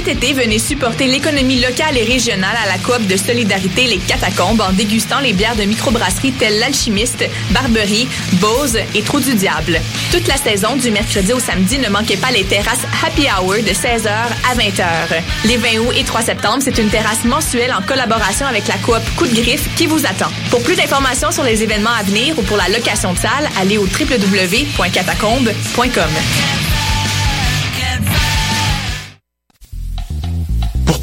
Cet été, venez supporter l'économie locale et régionale à la coop de solidarité Les Catacombes en dégustant les bières de microbrasseries telles l'Alchimiste, Barberie, Bose et Trou du Diable. Toute la saison, du mercredi au samedi, ne manquez pas les terrasses Happy Hour de 16h à 20h. Les 20 août et 3 septembre, c'est une terrasse mensuelle en collaboration avec la coop Coup de Griffe qui vous attend. Pour plus d'informations sur les événements à venir ou pour la location de salles, allez au www.catacombes.com. Pour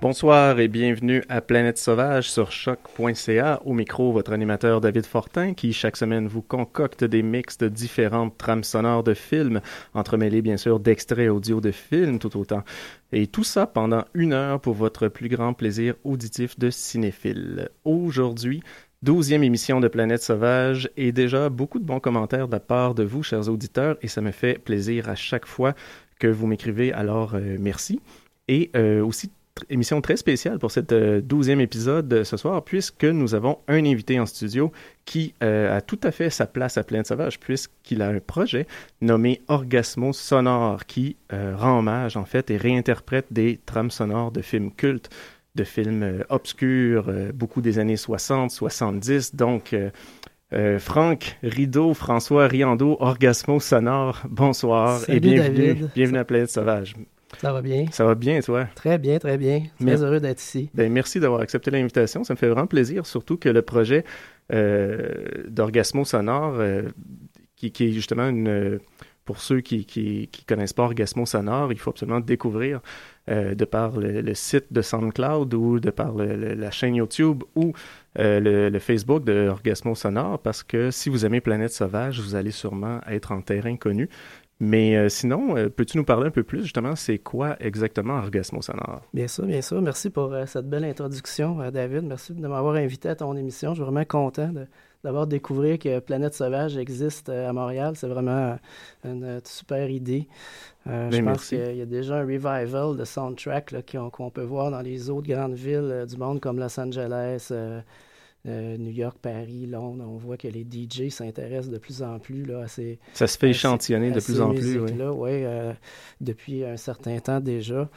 Bonsoir et bienvenue à Planète Sauvage sur choc.ca. Au micro, votre animateur David Fortin qui, chaque semaine, vous concocte des mix de différentes trames sonores de films, entremêlés bien sûr d'extraits audio de films tout autant. Et tout ça pendant une heure pour votre plus grand plaisir auditif de cinéphile. Aujourd'hui, 12e émission de Planète Sauvage et déjà beaucoup de bons commentaires de la part de vous, chers auditeurs, et ça me fait plaisir à chaque fois que vous m'écrivez, alors merci. Et aussi, émission très spéciale pour cet 12e épisode ce soir, puisque nous avons un invité en studio qui a tout à fait sa place à Planète Sauvage, puisqu'il a un projet nommé Orgasmo Sonore, qui rend hommage en fait et réinterprète des trames sonores de films cultes, de films obscurs, beaucoup des années 60, 70, donc... Franck Rideau, François Riendeau, Orgasmo Sonore, bonsoir. Salut, et bienvenue à Planète Sauvage. Ça va bien? Ça va bien, toi? Très bien, très bien. Très heureux d'être ici. Ben, merci d'avoir accepté l'invitation. Ça me fait vraiment plaisir, surtout que le projet d'Orgasmo Sonore, qui est justement une... Pour ceux qui connaissent pas Orgasmo Sonore, il faut absolument découvrir de par le site de SoundCloud ou de par la chaîne YouTube ou le Facebook de Orgasmo Sonore, parce que si vous aimez Planète Sauvage, vous allez sûrement être en terrain connu. Mais sinon, peux-tu nous parler un peu plus, justement, c'est quoi exactement Orgasmo Sonore? Bien sûr, bien sûr. Merci pour cette belle introduction, David. Merci de m'avoir invité à ton émission. Je suis vraiment content d'avoir découvert que Planète Sauvage existe à Montréal. C'est vraiment une super idée. Je pense qu'il y a déjà un revival de soundtrack là, qu'on peut voir dans les autres grandes villes du monde, comme Los Angeles, New York, Paris, Londres. On voit que les DJ s'intéressent de plus en plus là, à ces... Ça se fait échantillonner de plus en plus, oui. Oui, depuis un certain temps déjà.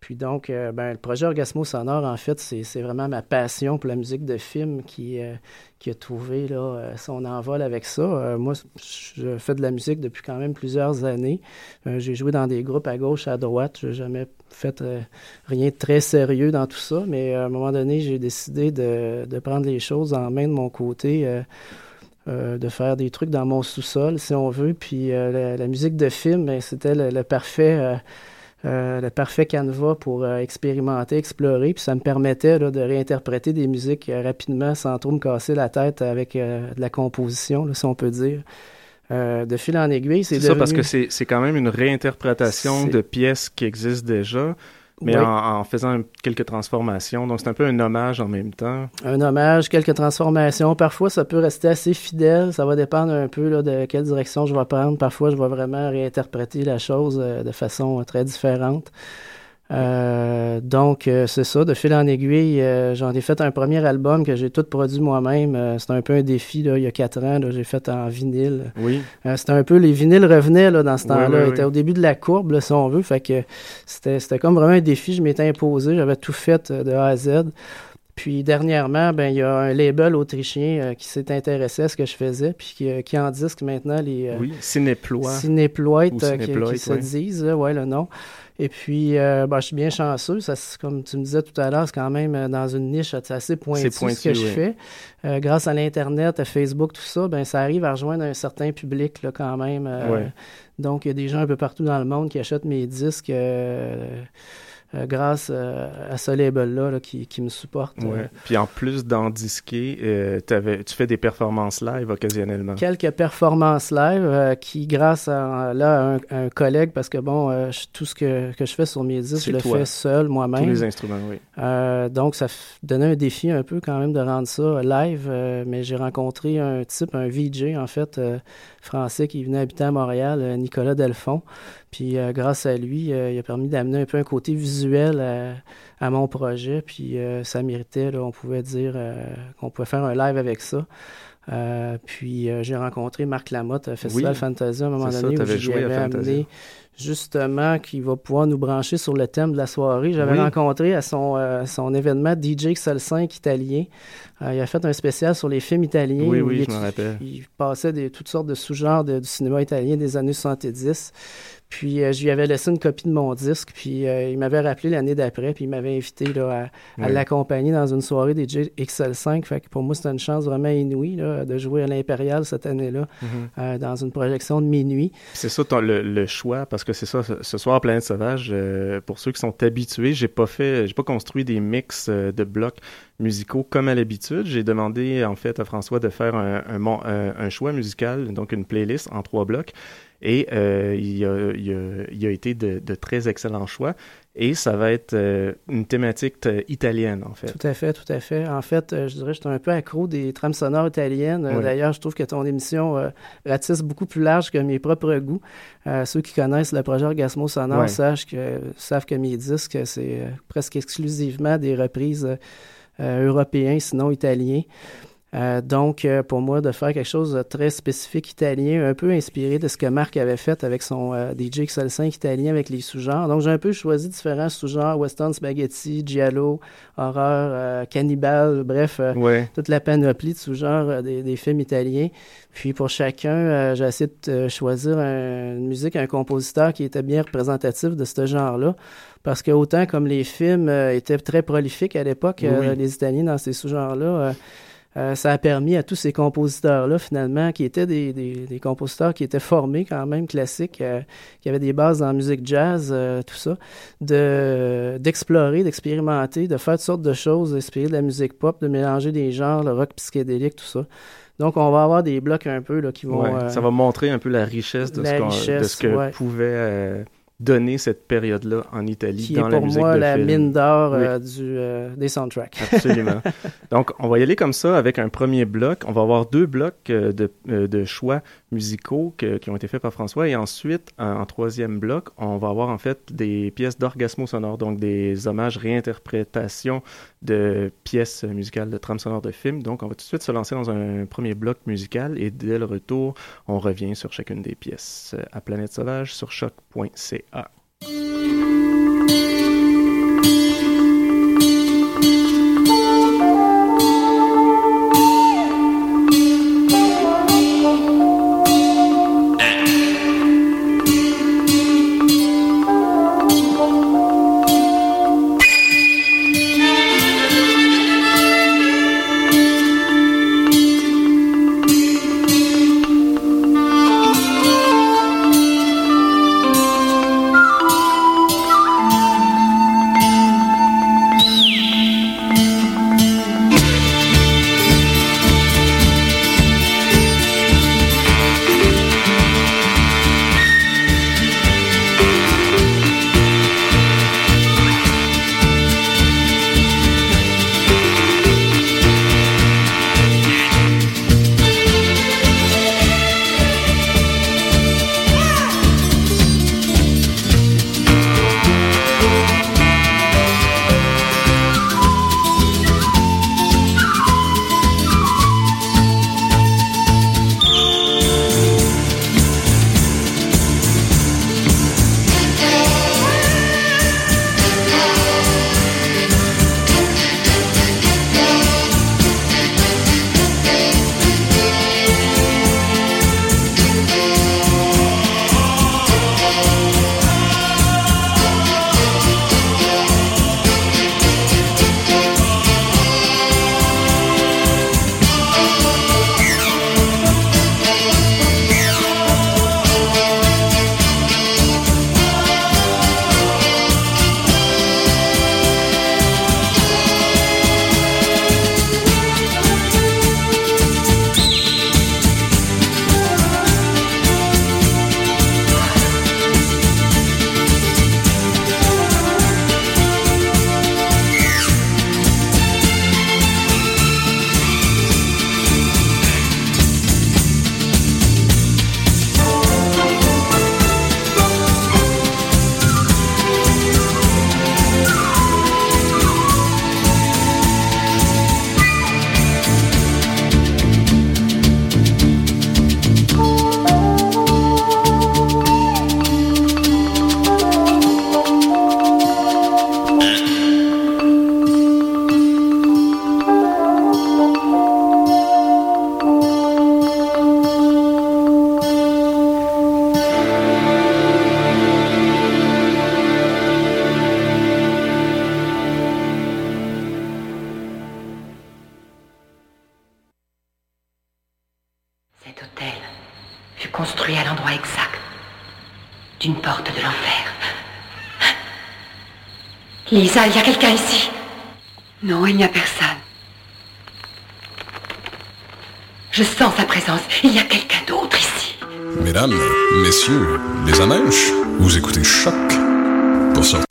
Puis donc, le projet Orgasmo Sonore, en fait, c'est vraiment ma passion pour la musique de film qui a trouvé là, son envol avec ça. Moi, je fais de la musique depuis quand même plusieurs années. J'ai joué dans des groupes à gauche, à droite. Je n'ai jamais fait rien de très sérieux dans tout ça. Mais à un moment donné, j'ai décidé de prendre les choses en main de mon côté, de faire des trucs dans mon sous-sol, si on veut. Puis la musique de film, c'était le parfait... le parfait canevas pour expérimenter, explorer, puis ça me permettait là, de réinterpréter des musiques rapidement sans trop me casser la tête avec de la composition, là, si on peut dire. De fil en aiguille, c'est devenu... ça, parce que c'est quand même une réinterprétation de pièces qui existent déjà. mais oui, en faisant quelques transformations. Donc, c'est un peu un hommage en même temps. Un hommage, quelques transformations. Parfois, ça peut rester assez fidèle. Ça va dépendre un peu là, de quelle direction je vais prendre. Parfois, je vais vraiment réinterpréter la chose de façon très différente. Donc, c'est ça, de fil en aiguille, j'en ai fait un premier album que j'ai tout produit moi-même. C'était un peu un défi, là, il y a 4 ans, là, j'ai fait en vinyle. Oui. C'était un peu, les vinyles revenaient là, dans ce temps-là. Oui, oui, ils étaient au début de la courbe, là, si on veut. Fait que c'était comme vraiment un défi, je m'étais imposé, j'avais tout fait de A à Z. Puis dernièrement, ben il y a un label autrichien qui s'est intéressé à ce que je faisais, puis qui en disque maintenant les... oui, Cineploit. Cineploit, qui se disent, là, ouais, le nom. Et puis, je suis bien chanceux. Ça, comme tu me disais tout à l'heure, c'est quand même dans une niche assez pointue ce que je fais. Grâce à l'Internet, à Facebook, tout ça, ben ça arrive à rejoindre un certain public là, quand même. Donc, il y a des gens un peu partout dans le monde qui achètent mes disques grâce à ce label-là là, qui me supporte. Ouais. Puis en plus d'endisquer, tu fais des performances live occasionnellement. Quelques performances live qui, grâce à un collègue, parce que bon, tout ce que je fais sur mes disques, je le fais seul, moi-même. Tous les instruments, oui. Donc ça donnait un défi un peu quand même de rendre ça live, mais j'ai rencontré un type, un VJ en fait, français qui venait habiter à Montréal, Nicolas Delfond. Puis grâce à lui, il a permis d'amener un peu un côté visuel à mon projet. Puis ça méritait, là, on pouvait dire qu'on pouvait faire un live avec ça. Puis j'ai rencontré Marc Lamotte au Festival Fantasy à un moment donné où je l'avais amené justement qui va pouvoir nous brancher sur le thème de la soirée. J'avais rencontré à son événement DJ Xl5 italien. Il a fait un spécial sur les films italiens. Oui, je m'en rappelle. Il passait toutes sortes de sous-genres du cinéma italien des années 70. Puis je lui avais laissé une copie de mon disque, puis il m'avait rappelé l'année d'après, puis il m'avait invité là, à l'accompagner dans une soirée des XL5. Fait que pour moi, c'était une chance vraiment inouïe là, de jouer à l'Impérial cette année-là, dans une projection de minuit. C'est ça le choix, parce que c'est ça, ce soir, Planète Sauvage, pour ceux qui sont habitués, j'ai pas construit des mix de blocs musicaux comme à l'habitude. J'ai demandé en fait à François de faire un choix musical, donc une playlist en 3 blocs. Et il a été de très excellents choix. Et ça va être une thématique italienne, en fait. Tout à fait, tout à fait. En fait, je dirais que j'étais un peu accro des trames sonores italiennes. D'ailleurs, je trouve que ton émission ratisse beaucoup plus large que mes propres goûts. Ceux qui connaissent le projet Orgasmo Sonore savent que mes disques, c'est presque exclusivement des reprises européennes, sinon italiennes. Donc, pour moi, de faire quelque chose de très spécifique italien, un peu inspiré de ce que Marc avait fait avec son DJ XL5 italien avec les sous-genres. Donc, j'ai un peu choisi différents sous-genres, western spaghetti, giallo, horreur, cannibal, bref, toute la panoplie de sous-genres des films italiens. Puis, pour chacun, j'ai essayé de choisir une musique, un compositeur qui était bien représentatif de ce genre-là. Parce que autant comme les films étaient très prolifiques à l'époque, les Italiens dans ces sous-genres-là... ça a permis à tous ces compositeurs-là, finalement, qui étaient des compositeurs qui étaient formés quand même, classiques, qui avaient des bases en musique jazz, tout ça, d'explorer, d'expérimenter, de faire toutes sortes de choses, d'inspirer de la musique pop, de mélanger des genres, le rock psychédélique, tout ça. Donc, on va avoir des blocs un peu là, qui vont... ça va montrer un peu la richesse de ce que pouvait... donner cette période-là en Italie dans la musique de film. Qui est pour moi la mine d'or des soundtracks. Absolument. Donc, on va y aller comme ça avec un premier bloc. On va avoir 2 blocs de choix musicaux qui ont été faits par François. Et ensuite, en 3e bloc, on va avoir en fait des pièces d'orgasmo sonore, donc des hommages, réinterprétations de pièces musicales, de trames sonores de films. Donc, on va tout de suite se lancer dans un premier bloc musical et dès le retour, on revient sur chacune des pièces à Planète Sauvage sur choc.ca. construit à l'endroit exact d'une porte de l'enfer. Lisa, il y a quelqu'un ici? Non, il n'y a personne. Je sens sa présence. Il y a quelqu'un d'autre ici. Mesdames, messieurs, les amèches, vous écoutez Choc pour sortir.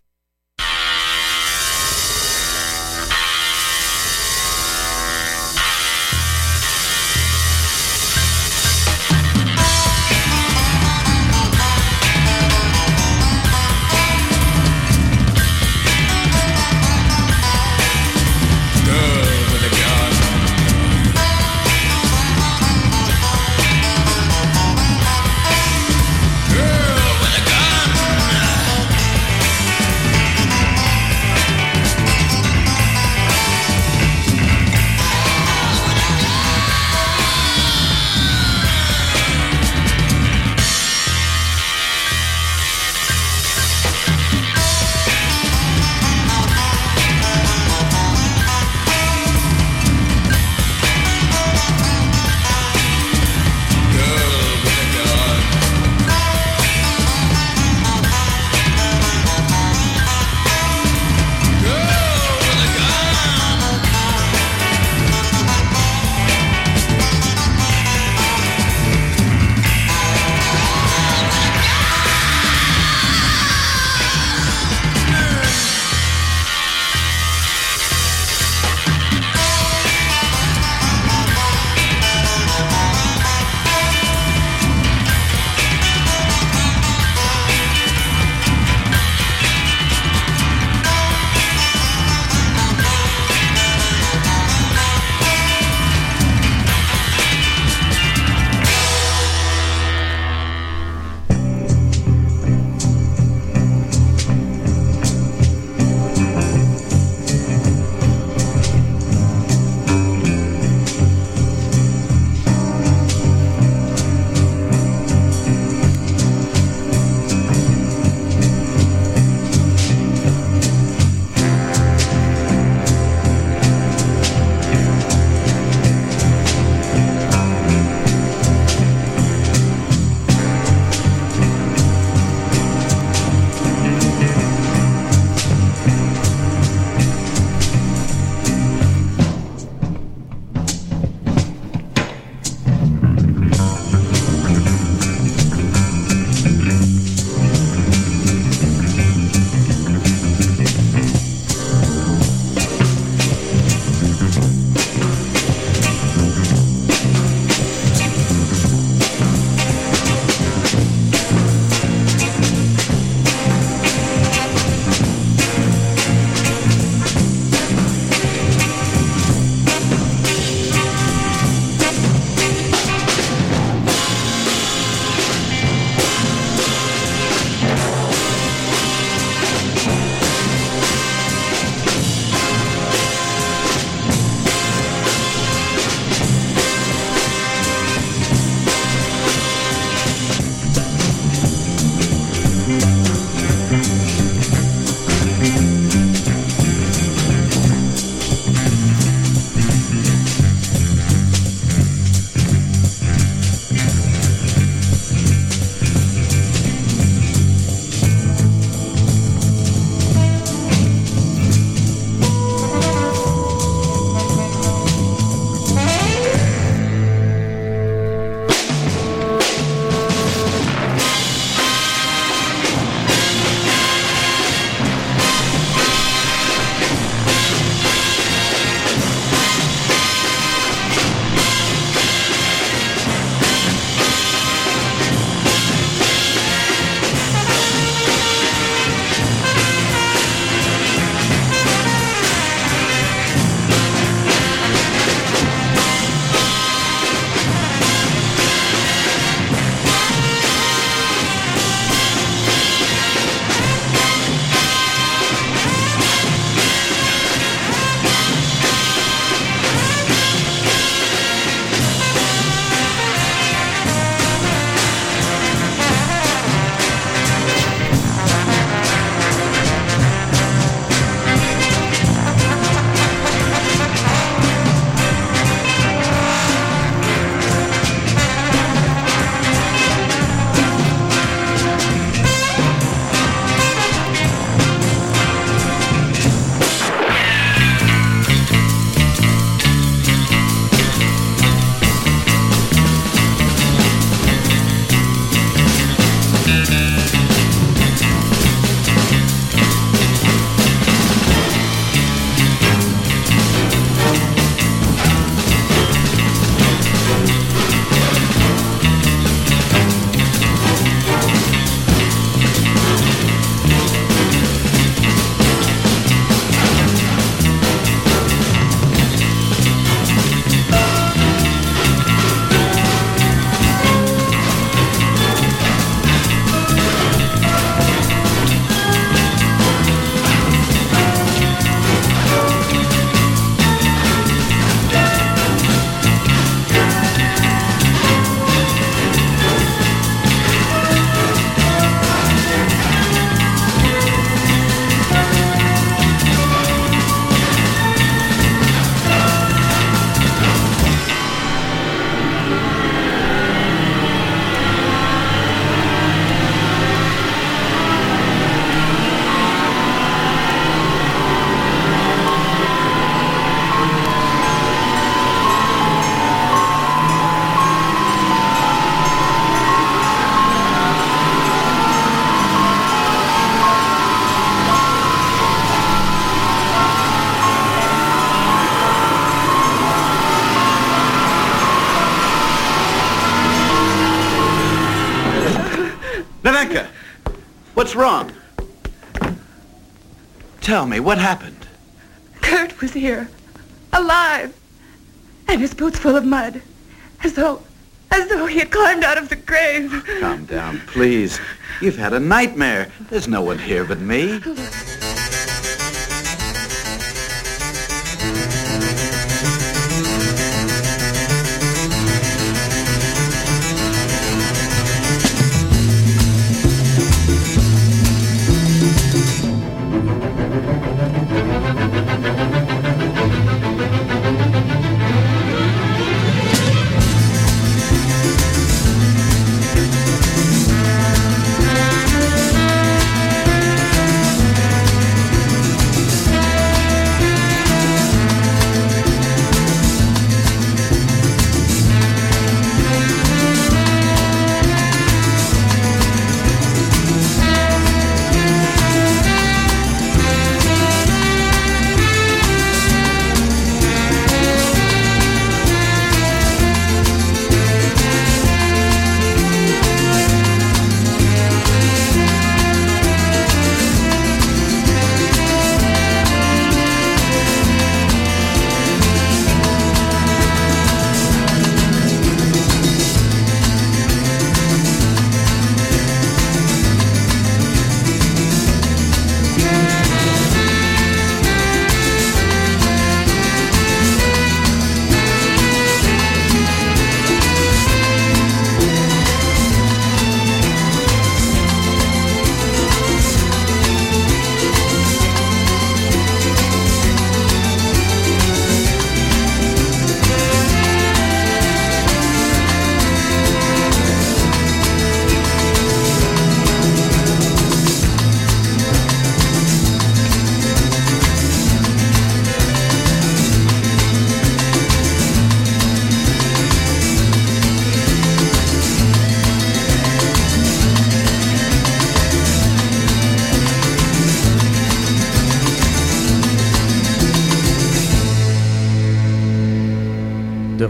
What's wrong? Tell me, what happened? Kurt was here, alive, and his boots full of mud, as though he had climbed out of the grave. Calm down, please. You've had a nightmare. There's no one here but me.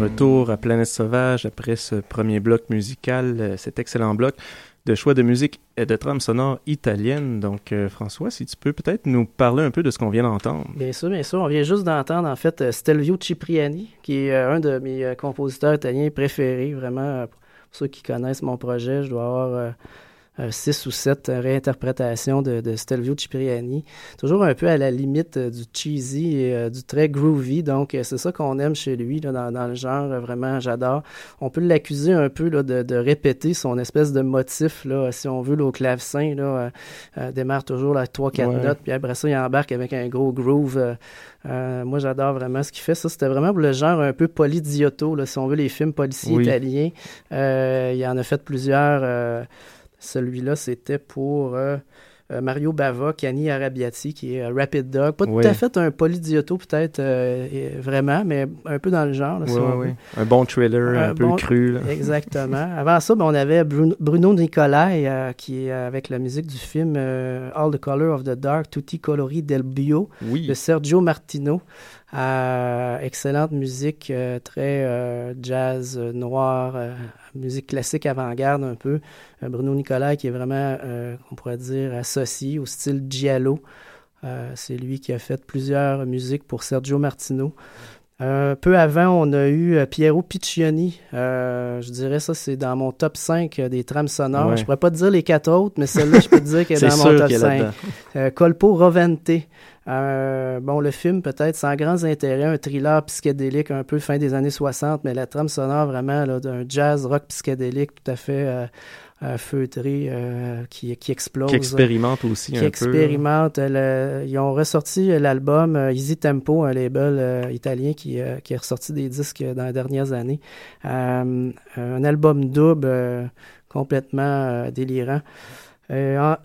Retour à Planète Sauvage après ce premier bloc musical, cet excellent bloc de choix de musique et de trame sonore italienne. Donc, François, si tu peux peut-être nous parler un peu de ce qu'on vient d'entendre. Bien sûr, bien sûr. On vient juste d'entendre, en fait, Stelvio Cipriani, qui est un de mes compositeurs italiens préférés. Vraiment, pour ceux qui connaissent mon projet, je dois avoir 6 ou 7 réinterprétations de Stelvio Cipriani, toujours un peu à la limite du cheesy et du très groovy, donc c'est ça qu'on aime chez lui, là, dans le genre, vraiment, j'adore. On peut l'accuser un peu là, de répéter son espèce de motif, là, si on veut, là, au clavecin, là, démarre toujours là, 3-4 notes, puis après ça, il embarque avec un gros groove. Moi, j'adore vraiment ce qu'il fait. Ça, c'était vraiment pour le genre un peu poliziotto, là, si on veut, les films policiers italiens. Il en a fait plusieurs... Celui-là, c'était pour Mario Bava, Cani Arrabiati, qui est Rapid Dog. Pas tout à fait un polydiotto, peut-être, vraiment, mais un peu dans le genre. Là, un bon thriller, un peu cru. Là. Exactement. Avant ça, ben, on avait Bruno Nicolai, qui est avec la musique du film All the Color of the Dark, Tutti i Colori del Buio, de Sergio Martino. Excellente musique, très jazz, noir, musique classique avant-garde un peu. Bruno Nicolai qui est vraiment, on pourrait dire, associé au style giallo. C'est lui qui a fait plusieurs musiques pour Sergio Martino. Peu avant, on a eu Piero Piccioni. Je dirais ça, c'est dans mon top 5 des trames sonores. Ouais. Je pourrais pas te dire les 4 autres, mais celle-là, je peux te dire qu'elle est dans mon top 5. Colpo Rovente. Bon, le film, peut-être, sans grands intérêts, un thriller psychédélique un peu fin des années 60, mais la trame sonore vraiment là, d'un jazz rock psychédélique tout à fait... feutré, qui explose. Qui expérimente aussi un peu. Qui expérimente. Ils ont ressorti l'album Easy Tempo, un label italien qui a ressorti des disques dans les dernières années. Un album double complètement délirant.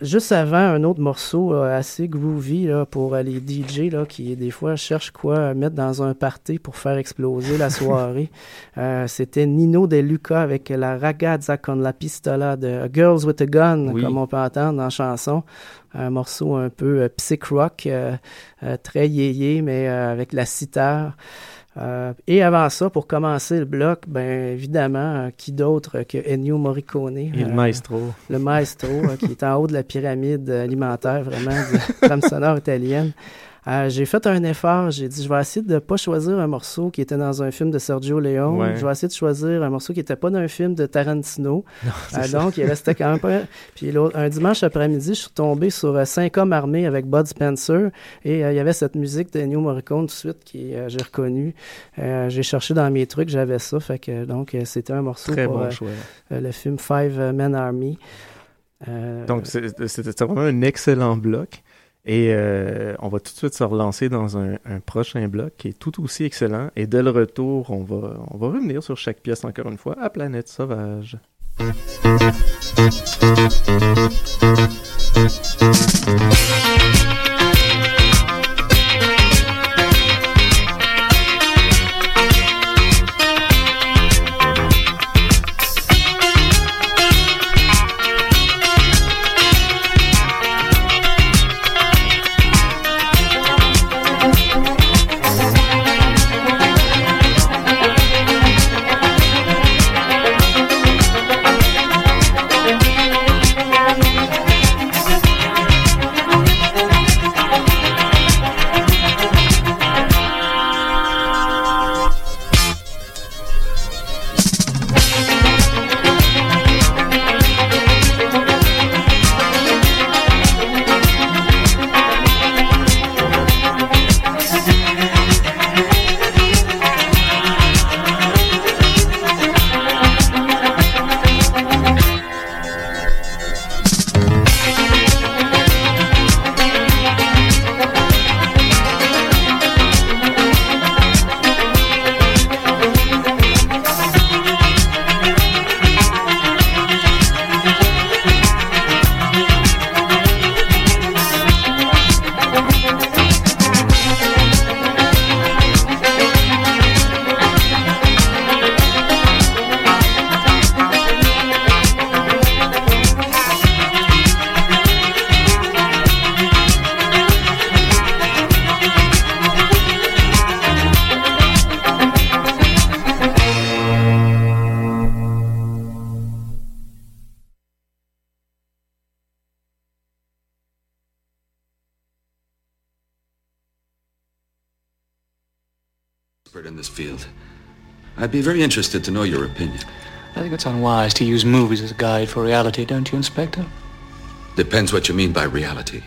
Juste avant, un autre morceau assez groovy là, pour les DJ là, qui, des fois, cherchent quoi mettre dans un party pour faire exploser la soirée. C'était Nino de Luca avec La ragazza con la pistola de Girls with a Gun, comme on peut entendre en chanson. Un morceau un peu psych rock, très yéyé, mais avec la sitar. Et avant ça, pour commencer le bloc, bien évidemment, qui d'autre que Ennio Morricone. Et le maestro. Le maestro, qui est en haut de la pyramide alimentaire, vraiment, de la sonore italienne. J'ai fait un effort, j'ai dit, je vais essayer de ne pas choisir un morceau qui était dans un film de Sergio Leone, ouais. Je vais essayer de choisir un morceau qui n'était pas dans un film de Tarantino, non, donc il restait quand même pas... Puis un dimanche après-midi, je suis tombé sur Cinque hommes armés avec Bud Spencer, et il y avait cette musique d'Ennio Morricone tout de suite que j'ai reconnue. J'ai cherché dans mes trucs, j'avais ça, fait que donc c'était un morceau très pour bon choix. Le film Five Man Army. Donc c'était vraiment un excellent bloc. Et on va tout de suite se relancer dans un prochain bloc qui est tout aussi excellent. Et dès le retour, on va revenir sur chaque pièce encore une fois à Planète Sauvage. I'd be very interested to know your opinion. I think it's unwise to use movies as a guide for reality, don't you, Inspector? Depends what you mean by reality.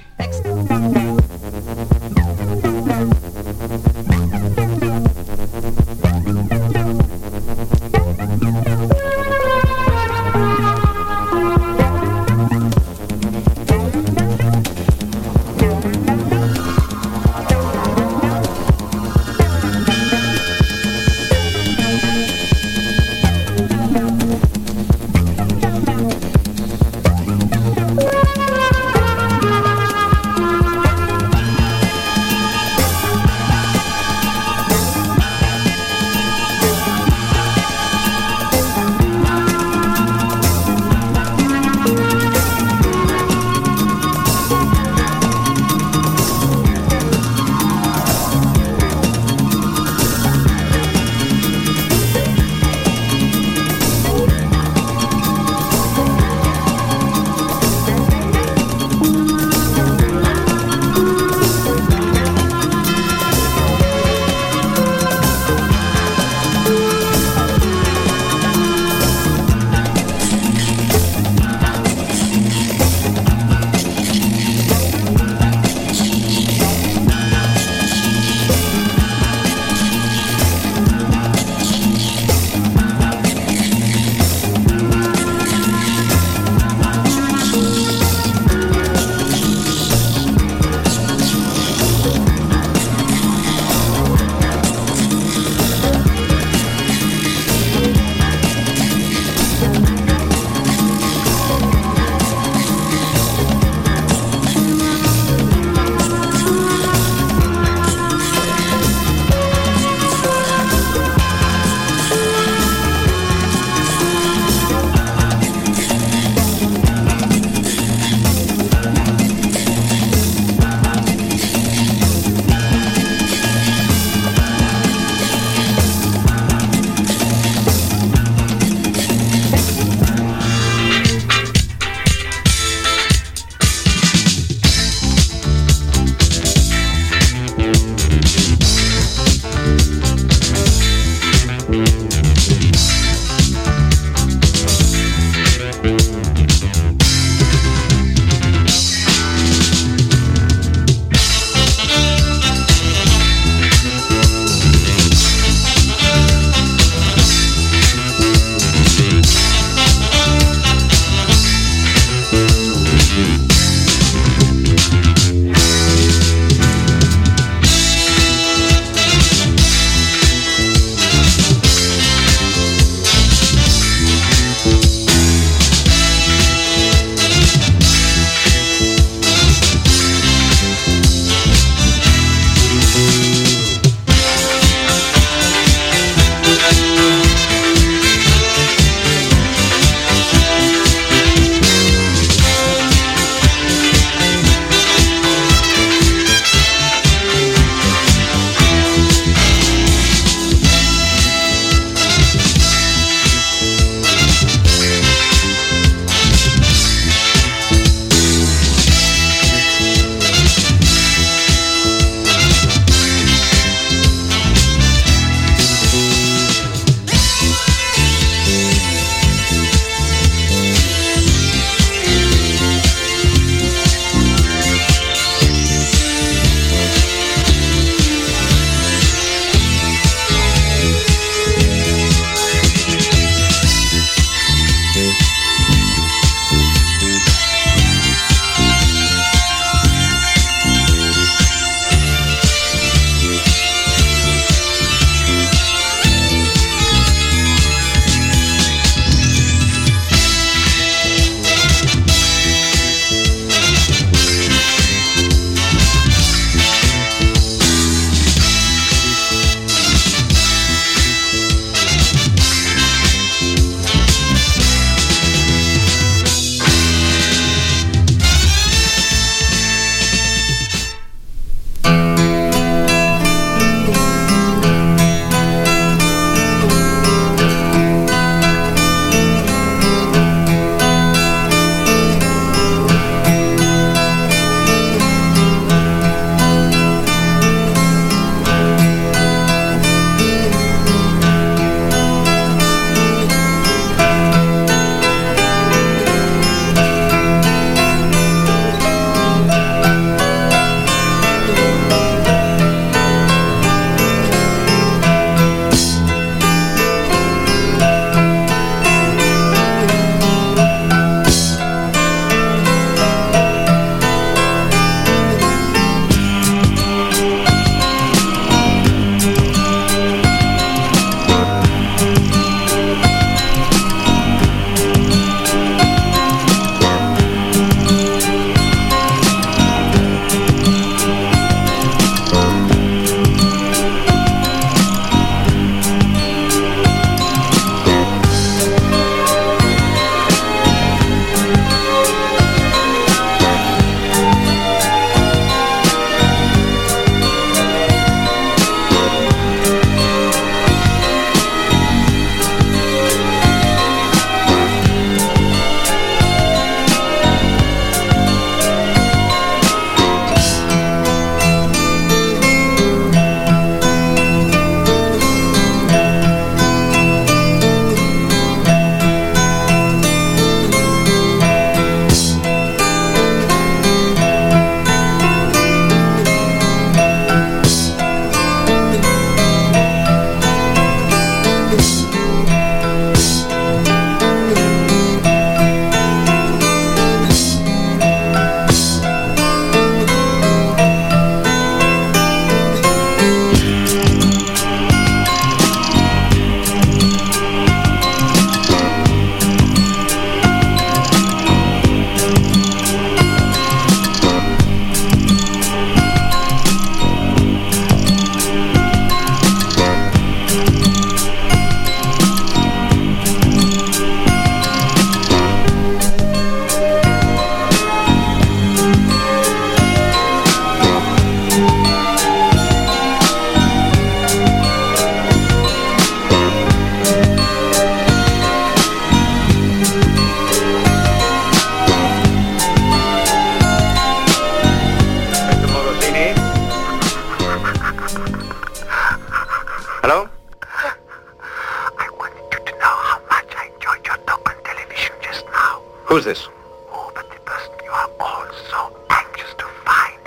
Who's this? Oh, but the person you are all so anxious to find.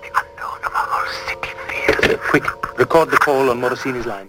The unknown of our whole city fears. Quick, record the call on Morosini's line.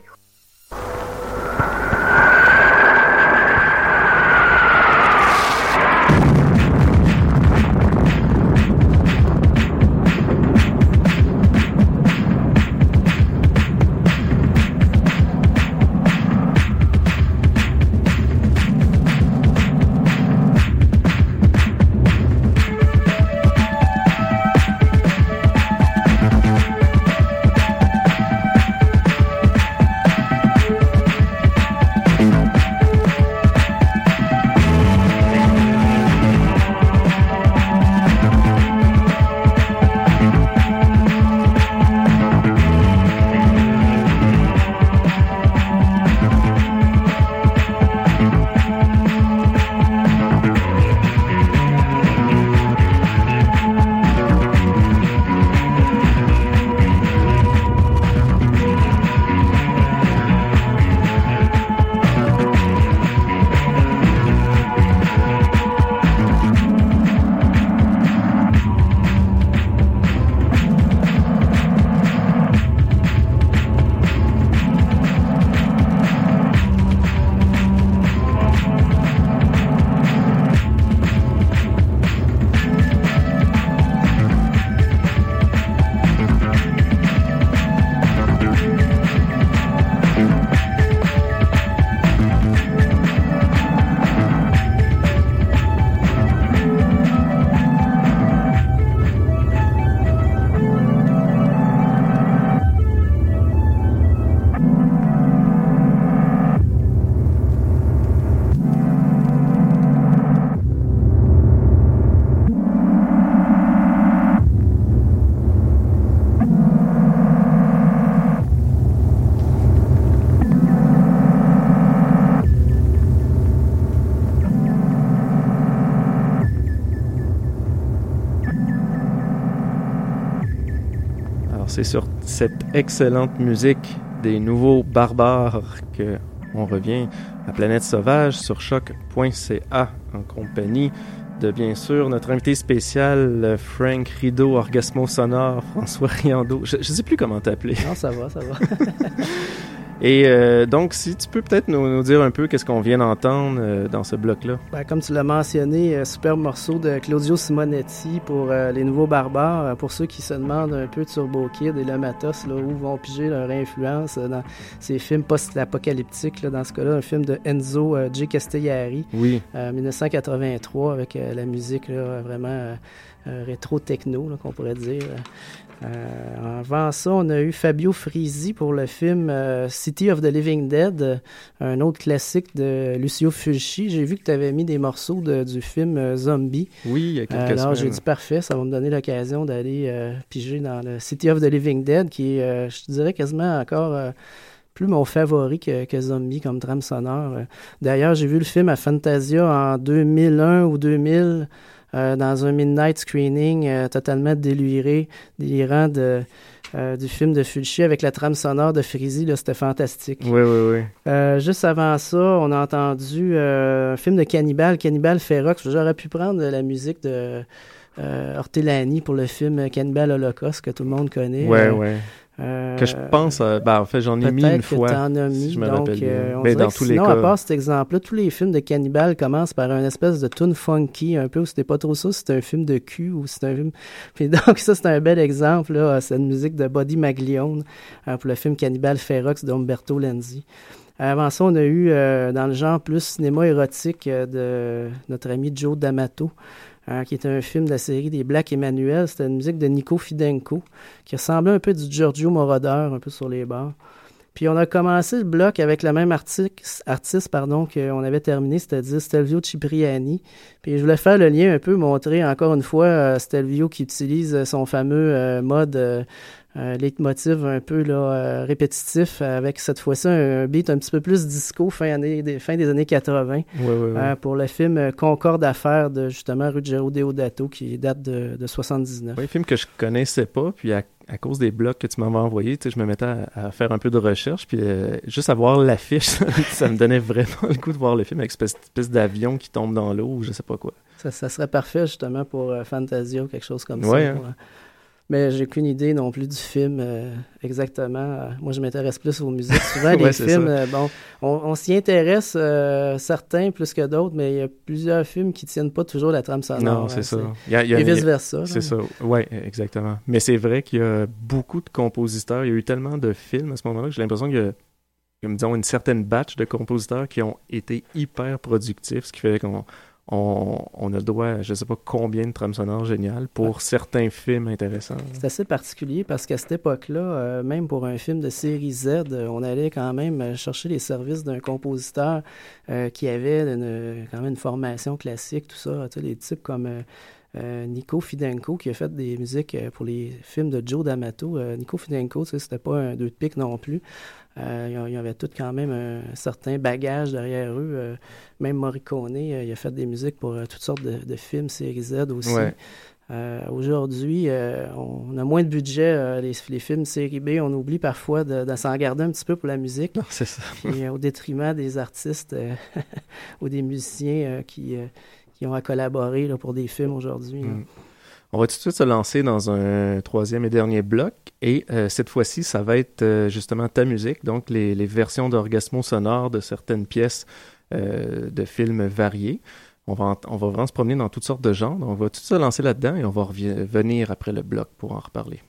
C'est sur cette excellente musique des nouveaux barbares qu'on revient à Planète Sauvage sur choc.ca en compagnie de, bien sûr, notre invité spécial, Frank Rideau, Orgasmo Sonore, François Riendeau. Je ne sais plus comment t'appeler. Non, ça va, ça va. Et donc, si tu peux peut-être nous dire un peu qu'est-ce qu'on vient d'entendre dans ce bloc-là. Ben, comme tu l'as mentionné, super morceau de Claudio Simonetti pour Les Nouveaux Barbares. Pour ceux qui se demandent un peu Turbo Kid et le Matos, là, où vont piger leur influence dans ces films post-apocalyptiques. Là, dans ce cas-là, un film de Enzo G. Castellari, oui. 1983, avec la musique là, vraiment rétro-techno, là, qu'on pourrait dire. Avant ça, on a eu Fabio Frisi pour le film City of the Living Dead, un autre classique de Lucio Fulci. J'ai vu que tu avais mis des morceaux du film Zombie. Oui, il y a quelques semaines. Alors, j'ai dit parfait, ça va me donner l'occasion d'aller piger dans le City of the Living Dead, qui est, je dirais, quasiment encore... plus mon favori que Zombie comme trame sonore. D'ailleurs, j'ai vu le film à Fantasia en 2001 ou 2000, dans un midnight screening totalement délirant du film de Fulci avec la trame sonore de Frisi. Là, c'était fantastique. Oui, oui, oui. Juste avant ça, on a entendu un film de Cannibal Ferox. J'aurais pu prendre la musique de Ortolani pour le film Cannibal Holocaust que tout le monde connaît. Oui, oui. Que je pense, en fait, j'en ai mis une fois. Peut-être que t'en as mis, si je me rappelle bien. Mais dans tous les cas. Sinon, à part cet exemple-là, tous les films de cannibales commencent par une espèce de tune funky, un peu, où c'était pas trop ça, c'était un film de cul, ou c'était un film... Puis donc, ça, c'est un bel exemple, là, cette musique de Buddy Maglione pour le film Cannibal Ferox d'Umberto Lenzi. Avant ça, on a eu, dans le genre plus cinéma érotique, de notre ami Joe D'Amato, qui était un film de la série des Black Emmanuel. C'était une musique de Nico Fidenco, qui ressemblait un peu du Giorgio Moroder, un peu sur les bords. Puis on a commencé le bloc avec le même artiste, qu'on avait terminé, c'est-à-dire Stelvio Cipriani. Puis je voulais faire le lien un peu, montrer encore une fois Stelvio qui utilise son fameux mode leitmotiv un peu là, répétitif, avec cette fois-ci un beat un petit peu plus disco fin des années 80. Oui, oui, oui. Pour le film Concorde à faire de justement Ruggero Deodato qui date de 79. Oui, un film que je connaissais pas, puis à cause des blogs que tu m'avais envoyés, tu sais, je me mettais à faire un peu de recherche, puis juste à voir l'affiche, ça me donnait vraiment le goût de voir le film avec cette espèce d'avion qui tombe dans l'eau ou je sais pas quoi. Ça serait parfait justement pour Fantasia ou quelque chose comme ça. Hein. Mais j'ai aucune idée non plus du film exactement. Moi, je m'intéresse plus aux musiques. Souvent, les films, on s'y intéresse certains plus que d'autres, mais il y a plusieurs films qui ne tiennent pas toujours la trame sonore. Non, c'est ça. Et vice-versa. C'est ça, oui, exactement. Mais c'est vrai qu'il y a beaucoup de compositeurs. Il y a eu tellement de films à ce moment-là que j'ai l'impression qu'il y a, comme disons, une certaine batch de compositeurs qui ont été hyper productifs, ce qui fait qu'on... On a le droit à je ne sais pas combien de trames sonores géniales pour certains films intéressants. C'est assez particulier parce qu'à cette époque-là, même pour un film de série Z, on allait quand même chercher les services d'un compositeur qui avait quand même une formation classique, tout ça. Tu sais, les types comme Nico Fidenco qui a fait des musiques pour les films de Joe D'Amato. Nico Fidenco, tu sais, c'était pas un deux de pique non plus. Ils avaient tous quand même un certain bagage derrière eux. Même Morricone, il a fait des musiques pour toutes sortes de films, séries Z aussi. Ouais. Aujourd'hui, on a moins de budget. Les films série B, on oublie parfois de s'en garder un petit peu pour la musique. Non, c'est ça. Et, au détriment des artistes ou des musiciens qui ont à collaborer là, pour des films aujourd'hui. Mm. On va tout de suite se lancer dans un troisième et dernier bloc. Et cette fois-ci, ça va être justement ta musique, donc les versions d'Orgasmo Sonore de certaines pièces de films variés. On va vraiment se promener dans toutes sortes de genres. On va tout de suite se lancer là-dedans et on va revenir après le bloc pour en reparler.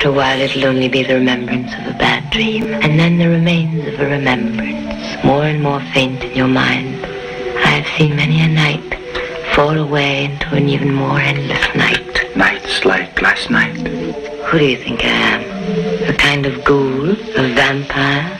After a while it'll only be the remembrance of a bad dream, and then the remains of a remembrance, more and more faint in your mind. I have seen many a night fall away into an even more endless night. Nights like last night. Who do you think I am? A kind of ghoul? A vampire?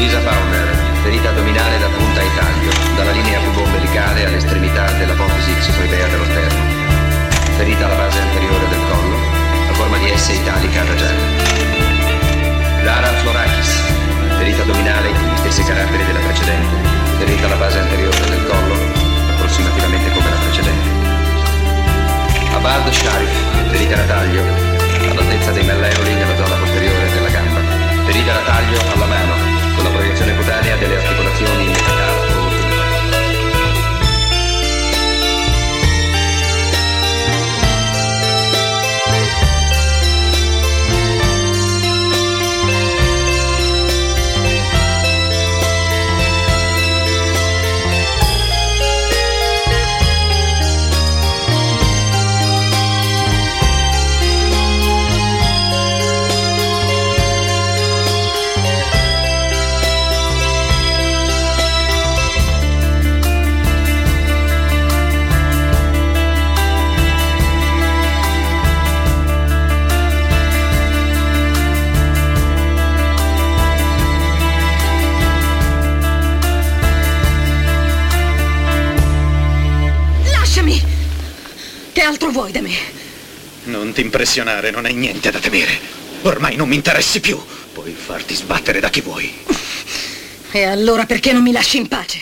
Lisa Baumer, ferita addominale da punta e taglio, dalla linea pubo-ombelicale all'estremità dell'apofisi xisoidea dello sterno, ferita alla base anteriore del collo, a forma di S italica da gel. Lara Florakis, ferita addominale con gli stessi caratteri della precedente, ferita alla base anteriore del collo, approssimativamente come la precedente. Abad Sharif, ferita da taglio, all'altezza dei malleoli nella zona posteriore della gamba, ferita da taglio alla mano, con la proiezione cutanea delle articolazioni in metà. Altro vuoi da me? Non ti impressionare, non hai niente da temere. Ormai non mi interessi più. Puoi farti sbattere da chi vuoi. E allora perché non mi lasci in pace?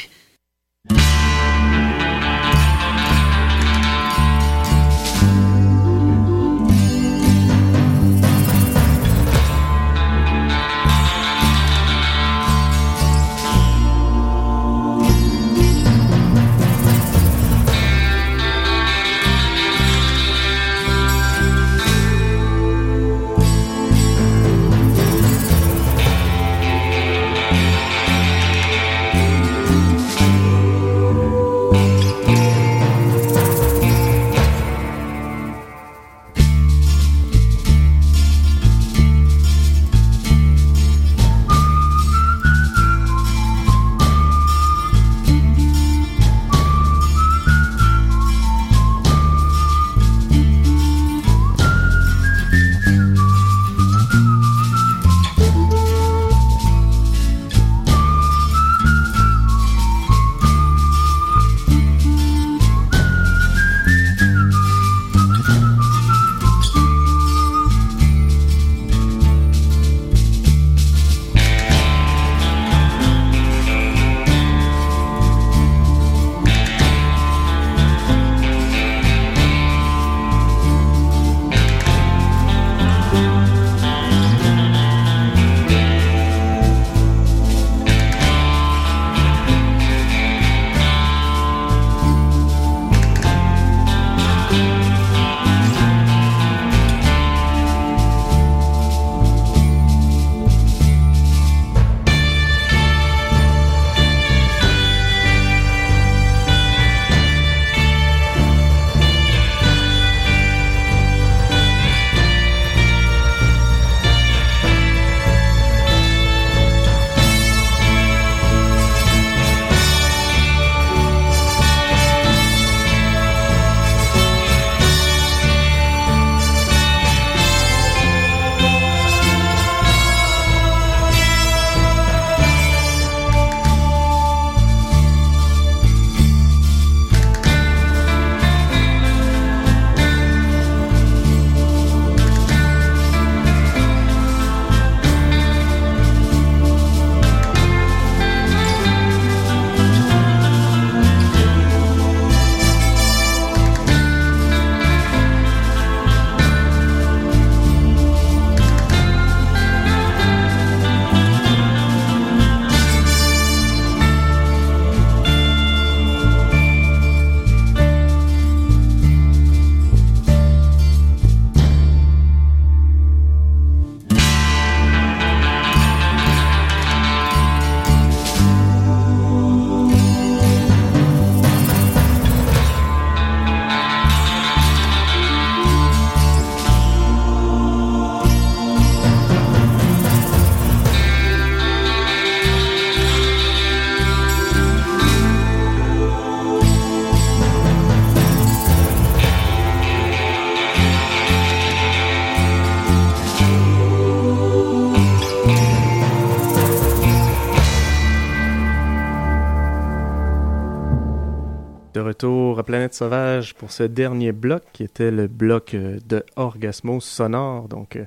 Planète Sauvage pour ce dernier bloc qui était le bloc de Orgasmo Sonore. Donc,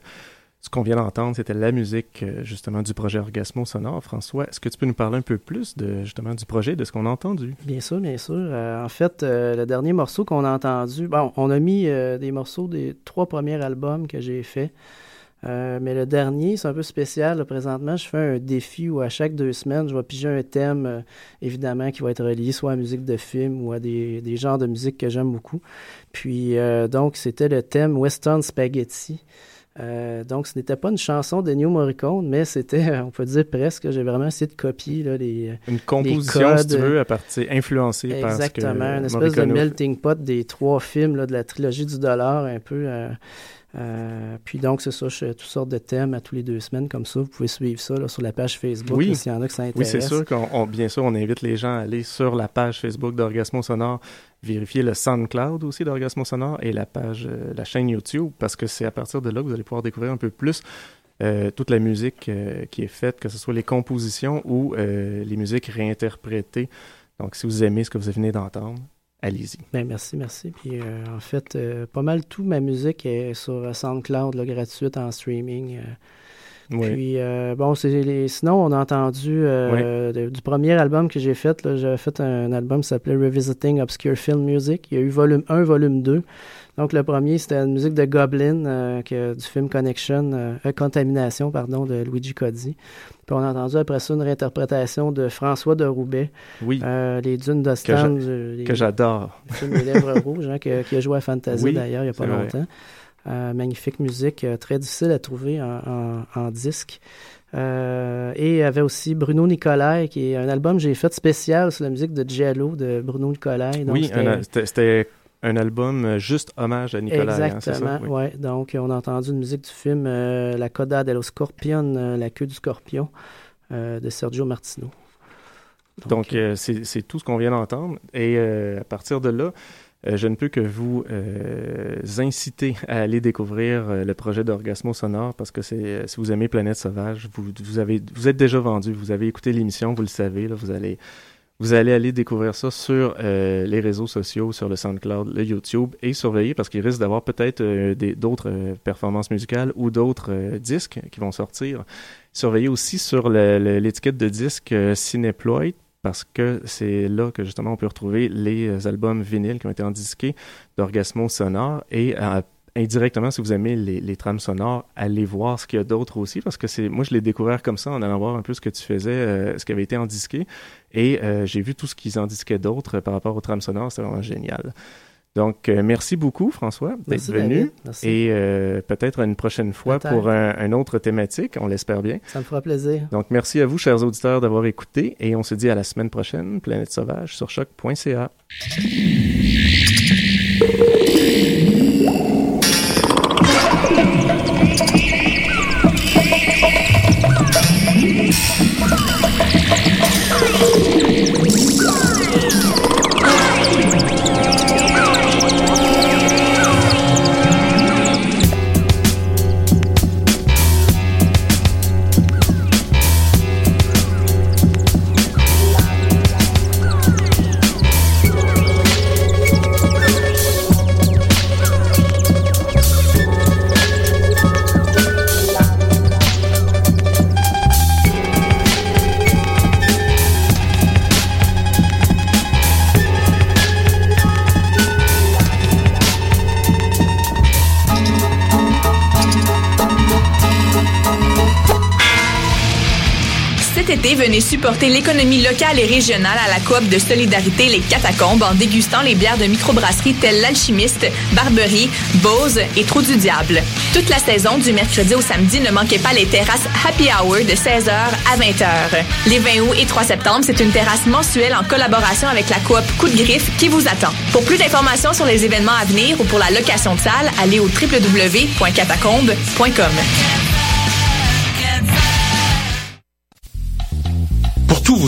ce qu'on vient d'entendre, c'était la musique justement du projet Orgasmo Sonore. François, est-ce que tu peux nous parler un peu plus de justement du projet, de ce qu'on a entendu? Bien sûr. En fait, le dernier morceau qu'on a entendu, bon, on a mis des morceaux des trois premiers albums que j'ai faits. Mais le dernier, c'est un peu spécial. Là, présentement, je fais un défi où à chaque 2 semaines, je vais piger un thème, évidemment, qui va être relié soit à la musique de film ou à des genres de musique que j'aime beaucoup. Puis, donc, c'était le thème Western Spaghetti. Donc, ce n'était pas une chanson d'Ennio Morricone, mais c'était, on peut dire presque, j'ai vraiment essayé de copier là, une composition, les codes, si tu veux, à partir influencée par ce que Exactement, une espèce Morricone de melting pot des 3 films là, de la trilogie du dollar, un peu... puis donc c'est ça, je fais toutes sortes de thèmes à tous les 2 semaines comme ça, vous pouvez suivre ça là, sur la page Facebook, oui, là, s'il y en a que ça intéresse. Oui, c'est sûr bien sûr on invite les gens à aller sur la page Facebook d'Orgasmo Sonore, vérifier le SoundCloud aussi d'Orgasmo Sonore et la page, la chaîne YouTube, parce que c'est à partir de là que vous allez pouvoir découvrir un peu plus toute la musique qui est faite, que ce soit les compositions ou les musiques réinterprétées. Donc si vous aimez ce que vous venez d'entendre, allez-y. Ben merci. Puis en fait, pas mal tout ma musique est sur SoundCloud, là, gratuite en streaming. Oui. Puis bon, sinon on a entendu du premier album que j'ai fait, là, j'avais fait un album qui s'appelait Revisiting Obscure Film Music. Il y a eu volume 1, volume 2. Donc le premier, c'était une musique de Goblin du film Contamination, de Luigi Codi. Puis on a entendu après ça une réinterprétation de François de Roubaix, Les Dunes d'Ostende, que j'adore. Le film Les Lèvres Rouges, hein, qui a joué à Fantasia d'ailleurs il n'y a pas longtemps. Magnifique musique, très difficile à trouver en disque. Et il y avait aussi Bruno Nicolai, qui est un album que j'ai fait spécial sur la musique de Giallo de Bruno Nicolai. Donc, c'était un album juste hommage à Nicolas. Exactement, hein, oui. Donc, on a entendu une musique du film La Coda dello Scorpion, La queue du scorpion, de Sergio Martino. Donc, c'est tout ce qu'on vient d'entendre. Et à partir de là, je ne peux que vous inciter à aller découvrir le projet d'Orgasmo Sonore, parce que si vous aimez Planète Sauvage, vous êtes déjà vendu. Vous avez écouté l'émission, vous le savez, là, vous allez aller découvrir ça sur les réseaux sociaux, sur le SoundCloud, le YouTube, et surveiller parce qu'il risque d'avoir peut-être d'autres performances musicales ou d'autres disques qui vont sortir. Surveillez aussi sur l'étiquette de disque Cineploit, parce que c'est là que justement on peut retrouver les albums vinyles qui ont été endisqués d'Orgasmo Sonore, et indirectement, si vous aimez les trames sonores, allez voir ce qu'il y a d'autre aussi, parce que moi je l'ai découvert comme ça en allant voir un peu ce que tu faisais, ce qui avait été endisqué, et j'ai vu tout ce qu'ils endisquaient d'autre par rapport aux trames sonores, c'est vraiment génial. Donc, merci beaucoup, François, d'être venu. Merci. Et peut-être une prochaine fois pour une autre thématique, on l'espère bien. Ça me fera plaisir. Donc, merci à vous, chers auditeurs, d'avoir écouté, et on se dit à la semaine prochaine, Planète Sauvage sur choc.ca. Venez supporter l'économie locale et régionale à la coop de solidarité Les Catacombes en dégustant les bières de microbrasseries telles l'Alchimiste, Barberie, Bose et Trou du Diable. Toute la saison, du mercredi au samedi, ne manquez pas les terrasses Happy Hour de 16h à 20h. Les 20 août et 3 septembre, c'est une terrasse mensuelle en collaboration avec la coop Coup de Griffe qui vous attend. Pour plus d'informations sur les événements à venir ou pour la location de salles, allez au www.catacombes.com. Tous vos